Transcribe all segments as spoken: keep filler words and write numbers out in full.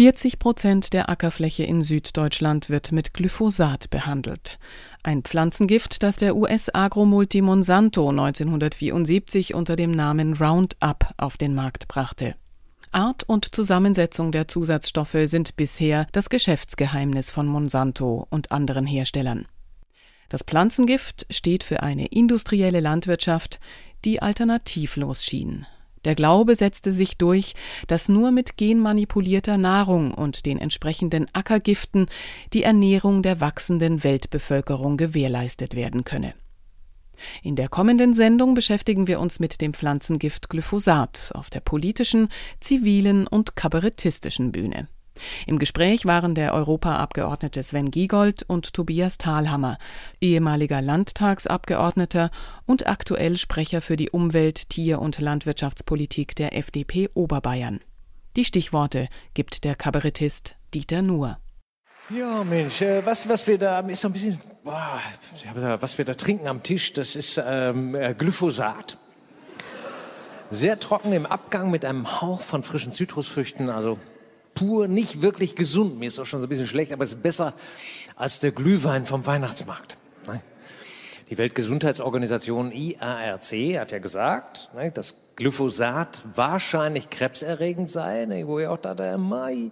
vierzig Prozent der Ackerfläche in Süddeutschland wird mit Glyphosat behandelt. Ein Pflanzengift, das der U S-Agromulti Monsanto neunzehnhundertvierundsiebzig unter dem Namen Roundup auf den Markt brachte. Art und Zusammensetzung der Zusatzstoffe sind bisher das Geschäftsgeheimnis von Monsanto und anderen Herstellern. Das Pflanzengift steht für eine industrielle Landwirtschaft, die alternativlos schien. Der Glaube setzte sich durch, dass nur mit genmanipulierter Nahrung und den entsprechenden Ackergiften die Ernährung der wachsenden Weltbevölkerung gewährleistet werden könne. In der kommenden Sendung beschäftigen wir uns mit dem Pflanzengift Glyphosat auf der politischen, zivilen und kabarettistischen Bühne. Im Gespräch waren der Europaabgeordnete Sven Giegold und Tobias Thalhammer, ehemaliger Landtagsabgeordneter und aktuell Sprecher für die Umwelt-, Tier- und Landwirtschaftspolitik der F D P Oberbayern. Die Stichworte gibt der Kabarettist Dieter Nuhr. Ja, Mensch, äh, was, was wir da haben, ist so ein bisschen, boah, was wir da trinken am Tisch, das ist ähm, Glyphosat. Sehr trocken im Abgang mit einem Hauch von frischen Zitrusfrüchten, also pur, nicht wirklich gesund. Mir ist auch schon so ein bisschen schlecht, aber es ist besser als der Glühwein vom Weihnachtsmarkt. Nein. Die Weltgesundheitsorganisation I A R C hat ja gesagt, ne, dass Glyphosat wahrscheinlich krebserregend sei, ne, wo ja auch da der Mai...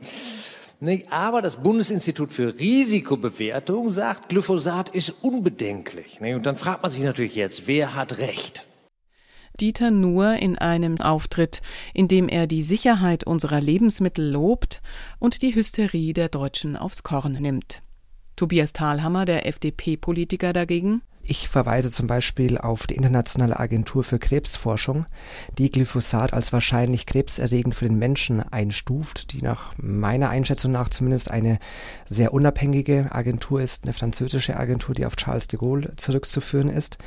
Nicht, aber das Bundesinstitut für Risikobewertung sagt, Glyphosat ist unbedenklich. Und dann fragt man sich natürlich jetzt, wer hat recht? Dieter Nuhr in einem Auftritt, in dem er die Sicherheit unserer Lebensmittel lobt und die Hysterie der Deutschen aufs Korn nimmt. Tobias Thalhammer, der F D P-Politiker dagegen: Ich verweise zum Beispiel auf die Internationale Agentur für Krebsforschung, die Glyphosat als wahrscheinlich krebserregend für den Menschen einstuft, die nach meiner Einschätzung nach zumindest eine sehr unabhängige Agentur ist, eine französische Agentur, die auf Charles de Gaulle zurückzuführen ist.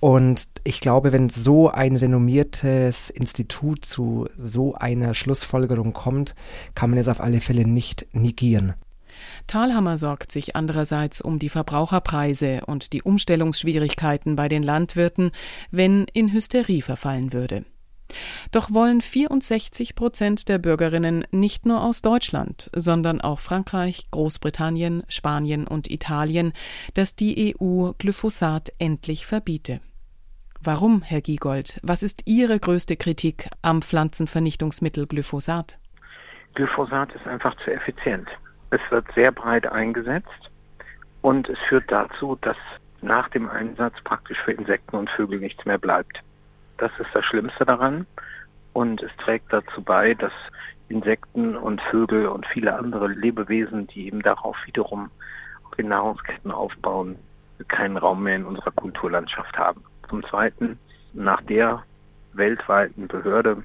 Und ich glaube, wenn so ein renommiertes Institut zu so einer Schlussfolgerung kommt, kann man es auf alle Fälle nicht negieren. Thalhammer sorgt sich andererseits um die Verbraucherpreise und die Umstellungsschwierigkeiten bei den Landwirten, wenn in Hysterie verfallen würde. Doch wollen vierundsechzig Prozent der Bürgerinnen nicht nur aus Deutschland, sondern auch Frankreich, Großbritannien, Spanien und Italien, dass die E U Glyphosat endlich verbiete. Warum, Herr Giegold? Was ist Ihre größte Kritik am Pflanzenvernichtungsmittel Glyphosat? Glyphosat ist einfach zu effizient. Es wird sehr breit eingesetzt und es führt dazu, dass nach dem Einsatz praktisch für Insekten und Vögel nichts mehr bleibt. Das ist das Schlimmste daran und es trägt dazu bei, dass Insekten und Vögel und viele andere Lebewesen, die eben darauf wiederum die Nahrungsketten aufbauen, keinen Raum mehr in unserer Kulturlandschaft haben. Zum Zweiten, nach der weltweiten Behörde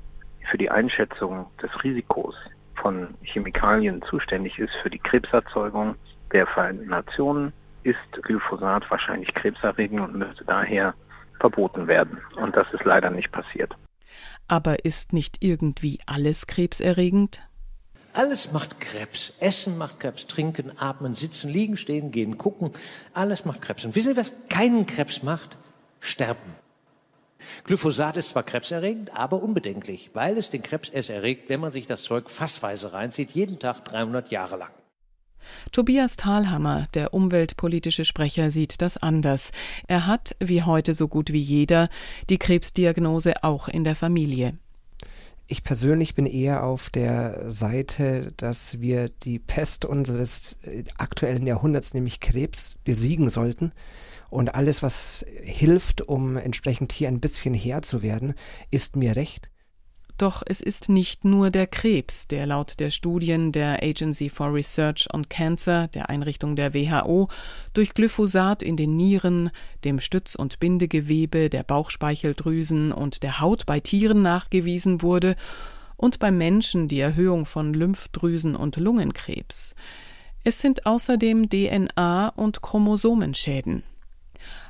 für die Einschätzung des Risikos von Chemikalien zuständig ist für die Krebserzeugung der Vereinten Nationen, ist Glyphosat wahrscheinlich krebserregend und müsste daher verboten werden. Und das ist leider nicht passiert. Aber ist nicht irgendwie alles krebserregend? Alles macht Krebs. Essen macht Krebs, trinken, atmen, sitzen, liegen, stehen, gehen, gucken. Alles macht Krebs. Und wissen Sie, was keinen Krebs macht? Sterben. Glyphosat ist zwar krebserregend, aber unbedenklich, weil es den Krebs erst erregt, wenn man sich das Zeug fassweise reinzieht, jeden Tag dreihundert Jahre lang. Tobias Thalhammer, der umweltpolitische Sprecher, sieht das anders. Er hat, wie heute so gut wie jeder, die Krebsdiagnose auch in der Familie. Ich persönlich bin eher auf der Seite, dass wir die Pest unseres aktuellen Jahrhunderts, nämlich Krebs, besiegen sollten. Und alles, was hilft, um entsprechend hier ein bisschen Herr zu werden, ist mir recht. Doch es ist nicht nur der Krebs, der laut der Studien der Agency for Research on Cancer, der Einrichtung der W H O, durch Glyphosat in den Nieren, dem Stütz- und Bindegewebe, der Bauchspeicheldrüsen und der Haut bei Tieren nachgewiesen wurde und bei Menschen die Erhöhung von Lymphdrüsen- und Lungenkrebs. Es sind außerdem D N A- und Chromosomenschäden.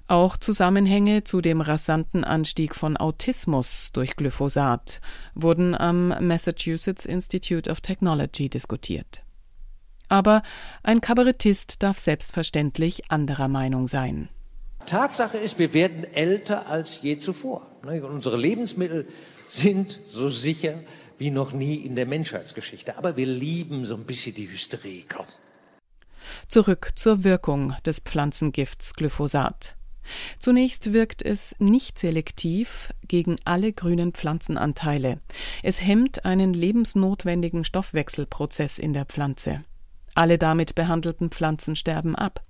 Auch Zusammenhänge zu dem rasanten Anstieg von Autismus durch Glyphosat wurden am Massachusetts Institute of Technology diskutiert. Aber ein Kabarettist darf selbstverständlich anderer Meinung sein. Tatsache ist, wir werden älter als je zuvor. Unsere Lebensmittel sind so sicher wie noch nie in der Menschheitsgeschichte. Aber wir lieben so ein bisschen die Hysterie, komm. Zurück zur Wirkung des Pflanzengifts Glyphosat. Zunächst wirkt es nicht selektiv gegen alle grünen Pflanzenanteile. Es hemmt einen lebensnotwendigen Stoffwechselprozess in der Pflanze. Alle damit behandelten Pflanzen sterben ab.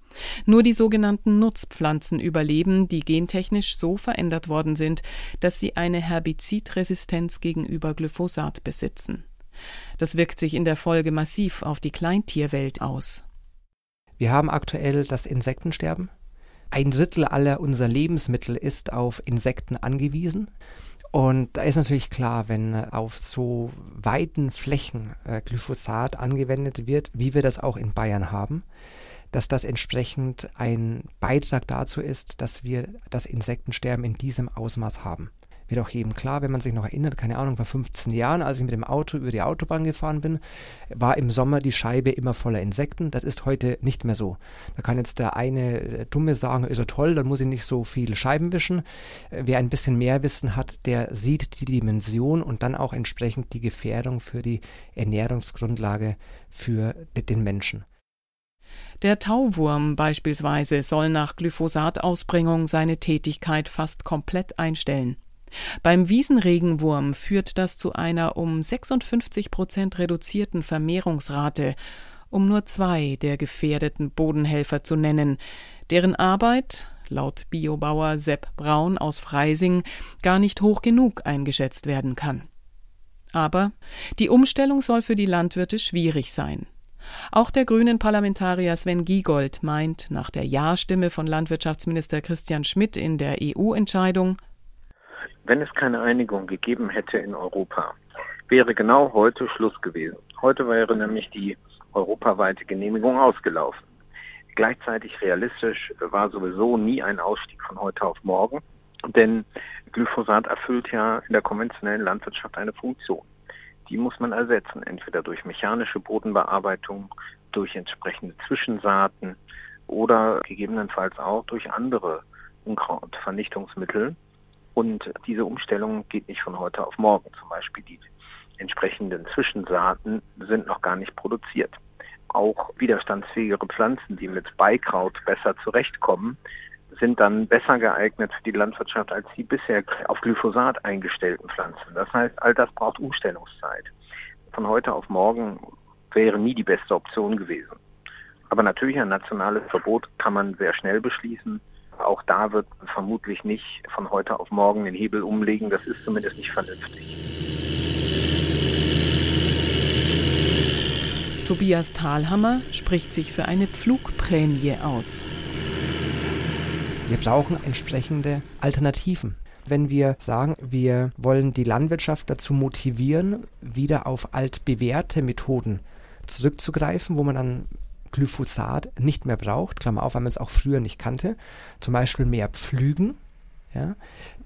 Nur die sogenannten Nutzpflanzen überleben, die gentechnisch so verändert worden sind, dass sie eine Herbizidresistenz gegenüber Glyphosat besitzen. Das wirkt sich in der Folge massiv auf die Kleintierwelt aus. Wir haben aktuell das Insektensterben. Ein Drittel aller unserer Lebensmittel ist auf Insekten angewiesen. Und da ist natürlich klar, wenn auf so weiten Flächen Glyphosat angewendet wird, wie wir das auch in Bayern haben, dass das entsprechend ein Beitrag dazu ist, dass wir das Insektensterben in diesem Ausmaß haben. Wird auch jedem klar, wenn man sich noch erinnert, keine Ahnung, vor fünfzehn Jahren, als ich mit dem Auto über die Autobahn gefahren bin, war im Sommer die Scheibe immer voller Insekten. Das ist heute nicht mehr so. Da kann jetzt der eine Dumme sagen, ist ja toll, dann muss ich nicht so viele Scheiben wischen. Wer ein bisschen mehr Wissen hat, der sieht die Dimension und dann auch entsprechend die Gefährdung für die Ernährungsgrundlage für den Menschen. Der Tauwurm beispielsweise soll nach Glyphosat-Ausbringung seine Tätigkeit fast komplett einstellen. Beim Wiesenregenwurm führt das zu einer um sechsundfünfzig Prozent reduzierten Vermehrungsrate, um nur zwei der gefährdeten Bodenhelfer zu nennen, deren Arbeit, laut Biobauer Sepp Braun aus Freising, gar nicht hoch genug eingeschätzt werden kann. Aber die Umstellung soll für die Landwirte schwierig sein. Auch der grünen Parlamentarier Sven Giegold meint nach der Ja-Stimme von Landwirtschaftsminister Christian Schmidt in der E U-Entscheidung: Wenn es keine Einigung gegeben hätte in Europa, wäre genau heute Schluss gewesen. Heute wäre nämlich die europaweite Genehmigung ausgelaufen. Gleichzeitig realistisch war sowieso nie ein Ausstieg von heute auf morgen, denn Glyphosat erfüllt ja in der konventionellen Landwirtschaft eine Funktion. Die muss man ersetzen, entweder durch mechanische Bodenbearbeitung, durch entsprechende Zwischensaaten oder gegebenenfalls auch durch andere Unkrautvernichtungsmittel. Und diese Umstellung geht nicht von heute auf morgen. Zum Beispiel die entsprechenden Zwischensaaten sind noch gar nicht produziert. Auch widerstandsfähigere Pflanzen, die mit Beikraut besser zurechtkommen, sind dann besser geeignet für die Landwirtschaft als die bisher auf Glyphosat eingestellten Pflanzen. Das heißt, all das braucht Umstellungszeit. Von heute auf morgen wäre nie die beste Option gewesen. Aber natürlich ein nationales Verbot kann man sehr schnell beschließen. Auch da wird man vermutlich nicht von heute auf morgen den Hebel umlegen. Das ist zumindest nicht vernünftig. Tobias Thalhammer spricht sich für eine Pflugprämie aus. Wir brauchen entsprechende Alternativen. Wenn wir sagen, wir wollen die Landwirtschaft dazu motivieren, wieder auf altbewährte Methoden zurückzugreifen, wo man dann Glyphosat nicht mehr braucht, Klammer auf, weil man es auch früher nicht kannte, zum Beispiel mehr pflügen, ja,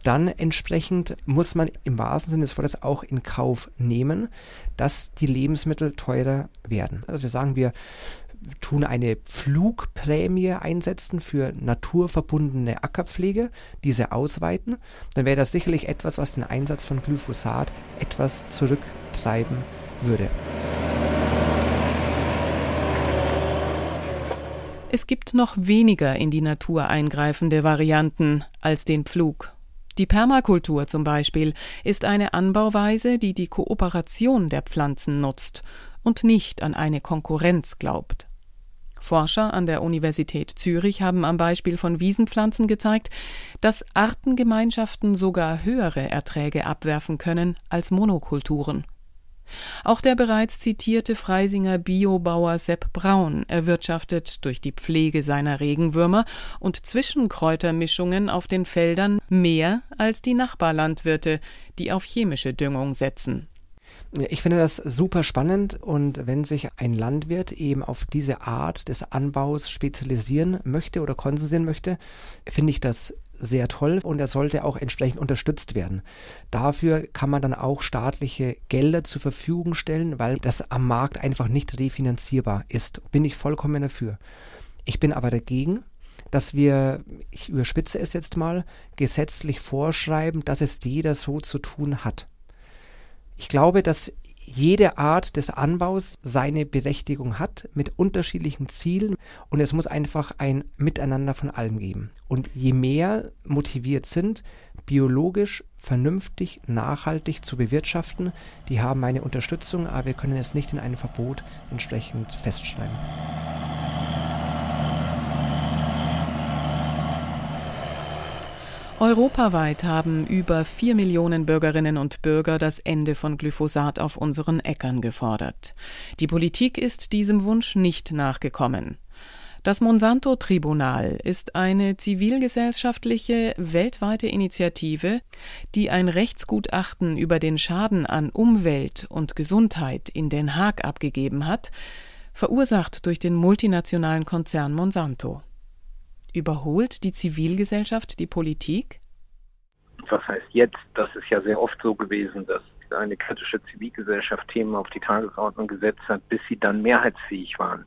dann entsprechend muss man im wahrsten Sinne des Wortes auch in Kauf nehmen, dass die Lebensmittel teurer werden. Also wir sagen, wir tun eine Pflugprämie einsetzen für naturverbundene Ackerpflege, diese ausweiten, dann wäre das sicherlich etwas, was den Einsatz von Glyphosat etwas zurücktreiben würde. Es gibt noch weniger in die Natur eingreifende Varianten als den Pflug. Die Permakultur zum Beispiel ist eine Anbauweise, die die Kooperation der Pflanzen nutzt und nicht an eine Konkurrenz glaubt. Forscher an der Universität Zürich haben am Beispiel von Wiesenpflanzen gezeigt, dass Artengemeinschaften sogar höhere Erträge abwerfen können als Monokulturen. Auch der bereits zitierte Freisinger Biobauer Sepp Braun erwirtschaftet durch die Pflege seiner Regenwürmer und Zwischenkräutermischungen auf den Feldern mehr als die Nachbarlandwirte, die auf chemische Düngung setzen. Ich finde das super spannend, und wenn sich ein Landwirt eben auf diese Art des Anbaus spezialisieren möchte oder konzentrieren möchte, finde ich das sehr toll, und er sollte auch entsprechend unterstützt werden. Dafür kann man dann auch staatliche Gelder zur Verfügung stellen, weil das am Markt einfach nicht refinanzierbar ist. Bin ich vollkommen dafür. Ich bin aber dagegen, dass wir, ich überspitze es jetzt mal, gesetzlich vorschreiben, dass es jeder so zu tun hat. Ich glaube, dass jede Art des Anbaus seine Berechtigung hat mit unterschiedlichen Zielen und es muss einfach ein Miteinander von allem geben. Und je mehr motiviert sind, biologisch, vernünftig, nachhaltig zu bewirtschaften, die haben meine Unterstützung, aber wir können es nicht in einem Verbot entsprechend festschreiben. Europaweit haben über vier Millionen Bürgerinnen und Bürger das Ende von Glyphosat auf unseren Äckern gefordert. Die Politik ist diesem Wunsch nicht nachgekommen. Das Monsanto-Tribunal ist eine zivilgesellschaftliche, weltweite Initiative, die ein Rechtsgutachten über den Schaden an Umwelt und Gesundheit in Den Haag abgegeben hat, verursacht durch den multinationalen Konzern Monsanto. Überholt die Zivilgesellschaft die Politik? Was heißt jetzt? Das ist ja sehr oft so gewesen, dass eine kritische Zivilgesellschaft Themen auf die Tagesordnung gesetzt hat, bis sie dann mehrheitsfähig waren.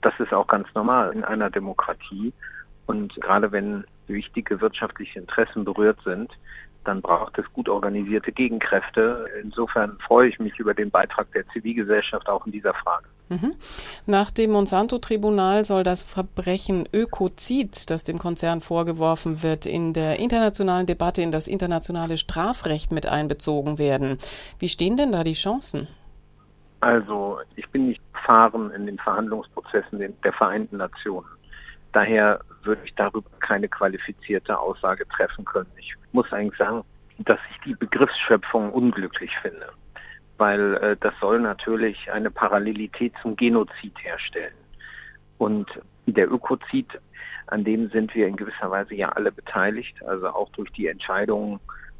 Das ist auch ganz normal in einer Demokratie. Und gerade wenn wichtige wirtschaftliche Interessen berührt sind, dann braucht es gut organisierte Gegenkräfte. Insofern freue ich mich über den Beitrag der Zivilgesellschaft auch in dieser Frage. Mhm. Nach dem Monsanto-Tribunal soll das Verbrechen Ökozid, das dem Konzern vorgeworfen wird, in der internationalen Debatte in das internationale Strafrecht mit einbezogen werden. Wie stehen denn da die Chancen? Also, ich bin nicht erfahren in den Verhandlungsprozessen der Vereinten Nationen. Daher würde ich darüber keine qualifizierte Aussage treffen können. Ich muss eigentlich sagen, dass ich die Begriffsschöpfung unglücklich finde, weil äh, das soll natürlich eine Parallelität zum Genozid herstellen. Und der Ökozid, an dem sind wir in gewisser Weise ja alle beteiligt, also auch durch die Entscheidung,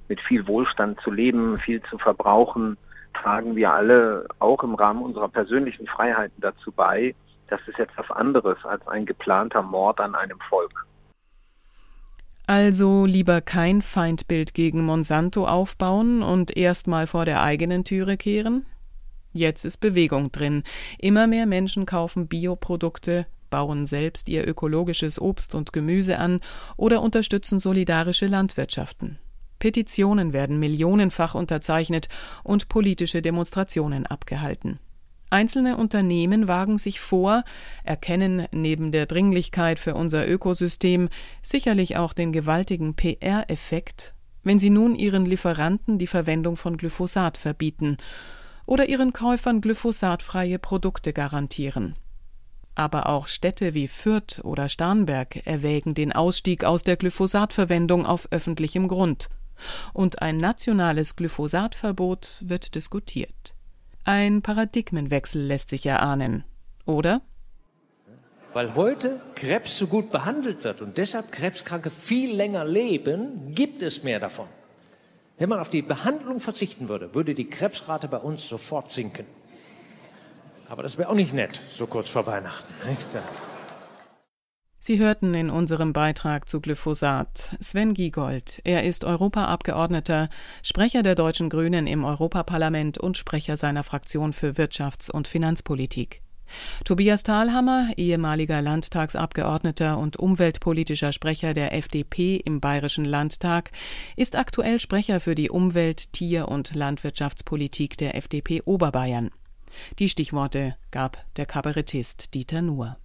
mit viel Wohlstand zu leben, viel zu verbrauchen, tragen wir alle auch im Rahmen unserer persönlichen Freiheiten dazu bei. Das ist jetzt was anderes als ein geplanter Mord an einem Volk. Also lieber kein Feindbild gegen Monsanto aufbauen und erstmal vor der eigenen Türe kehren? Jetzt ist Bewegung drin. Immer mehr Menschen kaufen Bioprodukte, bauen selbst ihr ökologisches Obst und Gemüse an oder unterstützen solidarische Landwirtschaften. Petitionen werden millionenfach unterzeichnet und politische Demonstrationen abgehalten. Einzelne Unternehmen wagen sich vor, erkennen neben der Dringlichkeit für unser Ökosystem sicherlich auch den gewaltigen P R-Effekt, wenn sie nun ihren Lieferanten die Verwendung von Glyphosat verbieten oder ihren Käufern glyphosatfreie Produkte garantieren. Aber auch Städte wie Fürth oder Starnberg erwägen den Ausstieg aus der Glyphosatverwendung auf öffentlichem Grund. Und ein nationales Glyphosatverbot wird diskutiert. Ein Paradigmenwechsel lässt sich erahnen, oder? Weil heute Krebs so gut behandelt wird und deshalb Krebskranke viel länger leben, gibt es mehr davon. Wenn man auf die Behandlung verzichten würde, würde die Krebsrate bei uns sofort sinken. Aber das wäre auch nicht nett, so kurz vor Weihnachten. Sie hörten in unserem Beitrag zu Glyphosat Sven Giegold. Er ist Europaabgeordneter, Sprecher der Deutschen Grünen im Europaparlament und Sprecher seiner Fraktion für Wirtschafts- und Finanzpolitik. Tobias Thalhammer, ehemaliger Landtagsabgeordneter und umweltpolitischer Sprecher der F D P im Bayerischen Landtag, ist aktuell Sprecher für die Umwelt-, Tier- und Landwirtschaftspolitik der F D P Oberbayern. Die Stichworte gab der Kabarettist Dieter Nuhr.